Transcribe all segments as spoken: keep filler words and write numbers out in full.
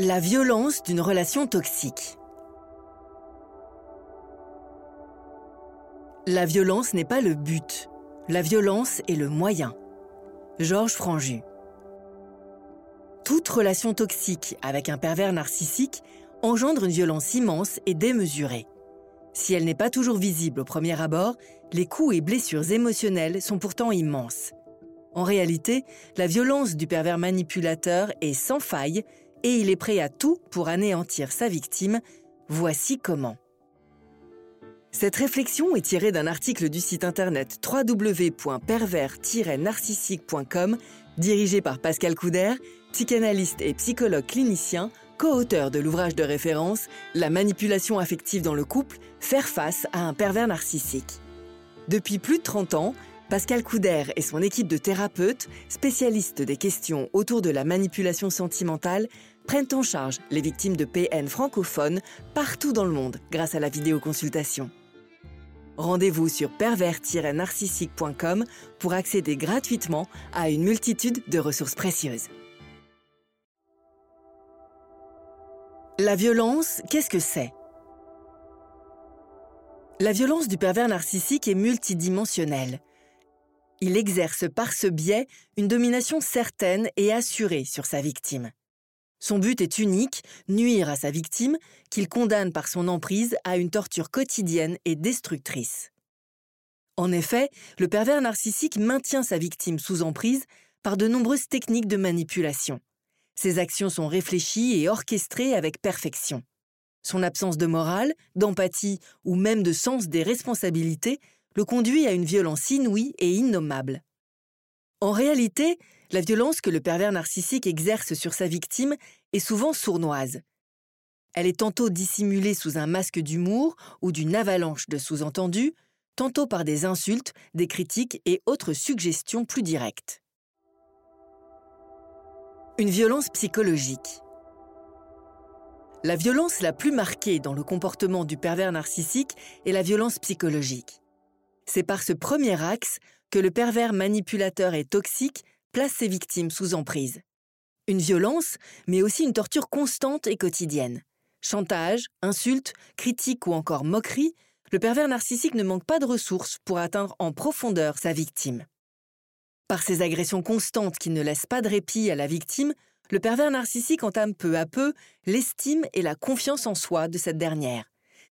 La violence d'une relation toxique. La violence n'est pas le but, la violence est le moyen. Georges Franju. Toute relation toxique avec un pervers narcissique engendre une violence immense et démesurée. Si elle n'est pas toujours visible au premier abord, les coups et blessures émotionnelles sont pourtant immenses. En réalité, la violence du pervers manipulateur est sans faille et il est prêt à tout pour anéantir sa victime. Voici comment. Cette réflexion est tirée d'un article du site internet w w w point pervers tiret narcissique point com dirigé par Pascal Coudert, psychanalyste et psychologue clinicien, co-auteur de l'ouvrage de référence « La manipulation affective dans le couple, faire face à un pervers narcissique ». Depuis plus de trente ans, Pascal Coudert et son équipe de thérapeutes, spécialistes des questions autour de la manipulation sentimentale, prennent en charge les victimes de P N francophones partout dans le monde grâce à la vidéoconsultation. Rendez-vous sur pervers tiret narcissique point com pour accéder gratuitement à une multitude de ressources précieuses. La violence, qu'est-ce que c'est ? La violence du pervers narcissique est multidimensionnelle. Il exerce par ce biais une domination certaine et assurée sur sa victime. Son but est unique, nuire à sa victime, qu'il condamne par son emprise à une torture quotidienne et destructrice. En effet, le pervers narcissique maintient sa victime sous emprise par de nombreuses techniques de manipulation. Ses actions sont réfléchies et orchestrées avec perfection. Son absence de morale, d'empathie ou même de sens des responsabilités le conduit à une violence inouïe et innommable. En réalité, la violence que le pervers narcissique exerce sur sa victime est souvent sournoise. Elle est tantôt dissimulée sous un masque d'humour ou d'une avalanche de sous-entendus, tantôt par des insultes, des critiques et autres suggestions plus directes. Une violence psychologique. La violence la plus marquée dans le comportement du pervers narcissique est la violence psychologique. C'est par ce premier axe que le pervers manipulateur et toxique place ses victimes sous emprise. Une violence, mais aussi une torture constante et quotidienne. Chantage, insultes, critiques ou encore moqueries, le pervers narcissique ne manque pas de ressources pour atteindre en profondeur sa victime. Par ces agressions constantes qui ne laissent pas de répit à la victime, le pervers narcissique entame peu à peu l'estime et la confiance en soi de cette dernière.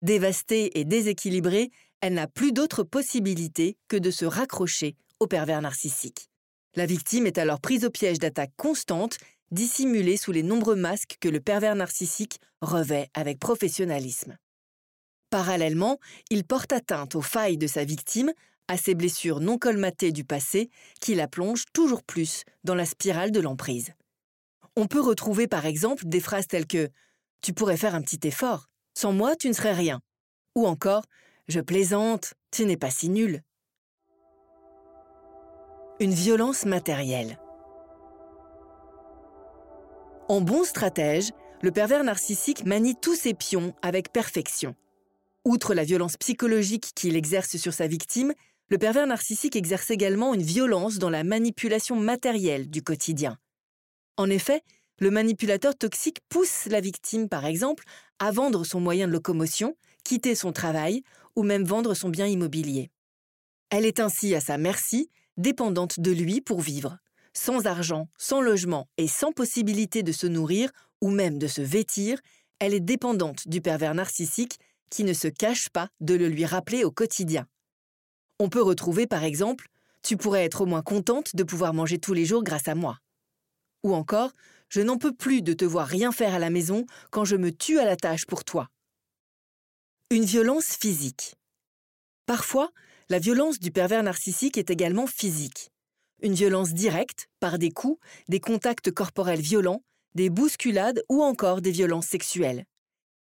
Dévastée et déséquilibrée, elle n'a plus d'autre possibilité que de se raccrocher au pervers narcissique. La victime est alors prise au piège d'attaques constantes, dissimulées sous les nombreux masques que le pervers narcissique revêt avec professionnalisme. Parallèlement, il porte atteinte aux failles de sa victime, à ses blessures non colmatées du passé, qui la plongent toujours plus dans la spirale de l'emprise. On peut retrouver par exemple des phrases telles que « Tu pourrais faire un petit effort, sans moi tu ne serais rien » ou encore « Je plaisante, tu n'es pas si nul. » Une violence matérielle. En bon stratège, le pervers narcissique manie tous ses pions avec perfection. Outre la violence psychologique qu'il exerce sur sa victime, le pervers narcissique exerce également une violence dans la manipulation matérielle du quotidien. En effet, le manipulateur toxique pousse la victime, par exemple, à vendre son moyen de locomotion, quitter son travail ou même vendre son bien immobilier. Elle est ainsi à sa merci, dépendante de lui pour vivre, sans argent, sans logement et sans possibilité de se nourrir ou même de se vêtir. Elle est dépendante du pervers narcissique qui ne se cache pas de le lui rappeler au quotidien. On peut retrouver par exemple « Tu pourrais être au moins contente de pouvoir manger tous les jours grâce à moi » ou encore « Je n'en peux plus de te voir rien faire à la maison quand je me tue à la tâche pour toi. » Une violence physique. Parfois, la violence du pervers narcissique est également physique. Une violence directe, par des coups, des contacts corporels violents, des bousculades ou encore des violences sexuelles.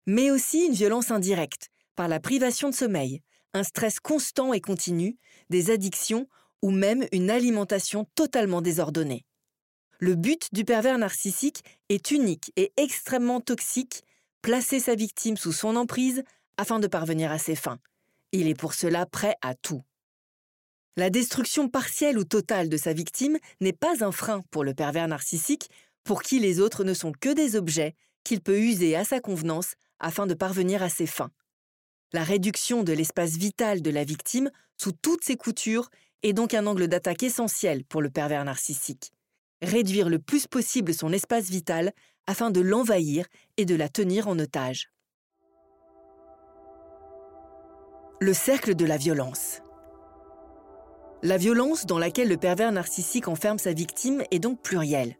Mais aussi une violence indirecte, par la privation de sommeil, un stress constant et continu, des addictions ou même une alimentation totalement désordonnée. Le but du pervers narcissique est unique et extrêmement toxique, placer sa victime sous son emprise afin de parvenir à ses fins. Il est pour cela prêt à tout. La destruction partielle ou totale de sa victime n'est pas un frein pour le pervers narcissique, pour qui les autres ne sont que des objets qu'il peut user à sa convenance afin de parvenir à ses fins. La réduction de l'espace vital de la victime sous toutes ses coutures est donc un angle d'attaque essentiel pour le pervers narcissique. Réduire le plus possible son espace vital afin de l'envahir et de la tenir en otage. Le cercle de la violence. La violence dans laquelle le pervers narcissique enferme sa victime est donc plurielle.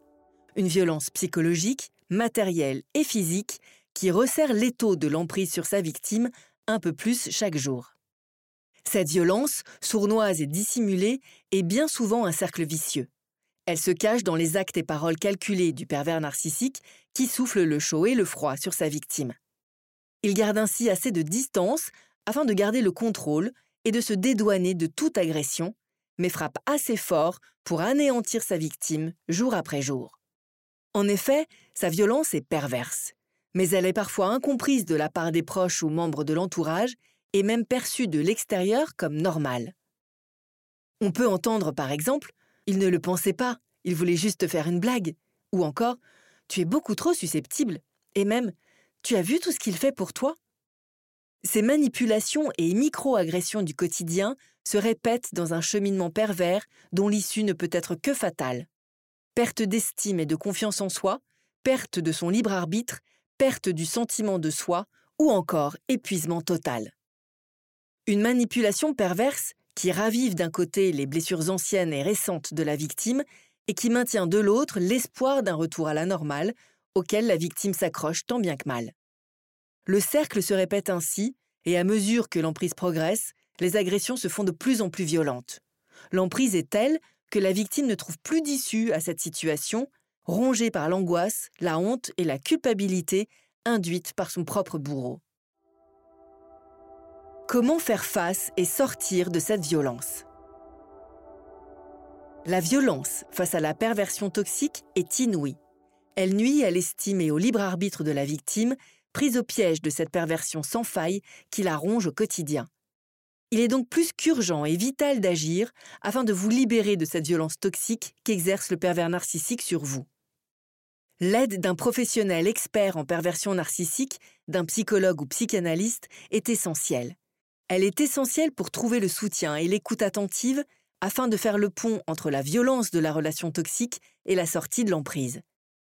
Une violence psychologique, matérielle et physique qui resserre l'étau de l'emprise sur sa victime un peu plus chaque jour. Cette violence, sournoise et dissimulée, est bien souvent un cercle vicieux. Elle se cache dans les actes et paroles calculés du pervers narcissique qui souffle le chaud et le froid sur sa victime. Il garde ainsi assez de distance afin de garder le contrôle et de se dédouaner de toute agression, mais frappe assez fort pour anéantir sa victime jour après jour. En effet, sa violence est perverse, mais elle est parfois incomprise de la part des proches ou membres de l'entourage et même perçue de l'extérieur comme normale. On peut entendre par exemple « Il ne le pensait pas, il voulait juste te faire une blague » ou encore « Tu es beaucoup trop susceptible » et même « Tu as vu tout ce qu'il fait pour toi ?» Ces manipulations et micro-agressions du quotidien se répètent dans un cheminement pervers dont l'issue ne peut être que fatale. Perte d'estime et de confiance en soi, perte de son libre arbitre, perte du sentiment de soi ou encore épuisement total. Une manipulation perverse qui ravive d'un côté les blessures anciennes et récentes de la victime et qui maintient de l'autre l'espoir d'un retour à la normale auquel la victime s'accroche tant bien que mal. Le cercle se répète ainsi et à mesure que l'emprise progresse, les agressions se font de plus en plus violentes. L'emprise est telle que la victime ne trouve plus d'issue à cette situation, rongée par l'angoisse, la honte et la culpabilité induites par son propre bourreau. Comment faire face et sortir de cette violence ? La violence face à la perversion toxique est inouïe. Elle nuit à l'estime et au libre arbitre de la victime, prise au piège de cette perversion sans faille qui la ronge au quotidien. Il est donc plus qu'urgent et vital d'agir afin de vous libérer de cette violence toxique qu'exerce le pervers narcissique sur vous. L'aide d'un professionnel expert en perversion narcissique, d'un psychologue ou psychanalyste, est essentielle. Elle est essentielle pour trouver le soutien et l'écoute attentive afin de faire le pont entre la violence de la relation toxique et la sortie de l'emprise.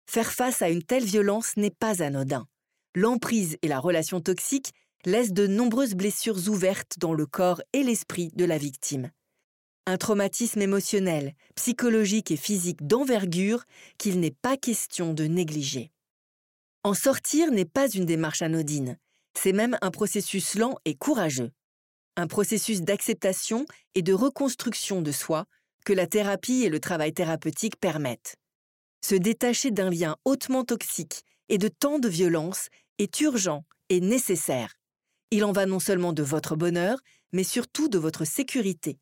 Faire face à une telle violence n'est pas anodin. L'emprise et la relation toxique laissent de nombreuses blessures ouvertes dans le corps et l'esprit de la victime. Un traumatisme émotionnel, psychologique et physique d'envergure qu'il n'est pas question de négliger. En sortir n'est pas une démarche anodine, c'est même un processus lent et courageux. Un processus d'acceptation et de reconstruction de soi que la thérapie et le travail thérapeutique permettent. Se détacher d'un lien hautement toxique et de tant de violence est urgent et nécessaire. Il en va non seulement de votre bonheur, mais surtout de votre sécurité.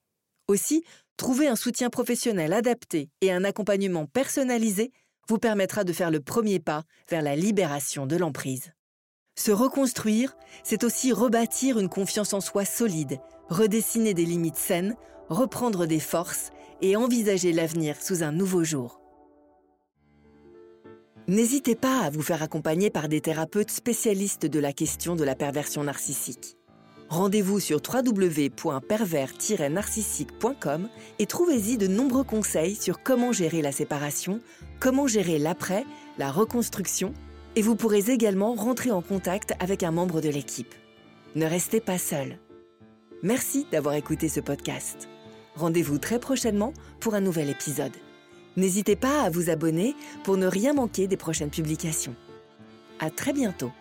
Aussi, trouver un soutien professionnel adapté et un accompagnement personnalisé vous permettra de faire le premier pas vers la libération de l'emprise. Se reconstruire, c'est aussi rebâtir une confiance en soi solide, redessiner des limites saines, reprendre des forces et envisager l'avenir sous un nouveau jour. N'hésitez pas à vous faire accompagner par des thérapeutes spécialistes de la question de la perversion narcissique. Rendez-vous sur w w w point pervers tiret narcissique point com et trouvez-y de nombreux conseils sur comment gérer la séparation, comment gérer l'après, la reconstruction, et vous pourrez également rentrer en contact avec un membre de l'équipe. Ne restez pas seul. Merci d'avoir écouté ce podcast. Rendez-vous très prochainement pour un nouvel épisode. N'hésitez pas à vous abonner pour ne rien manquer des prochaines publications. À très bientôt.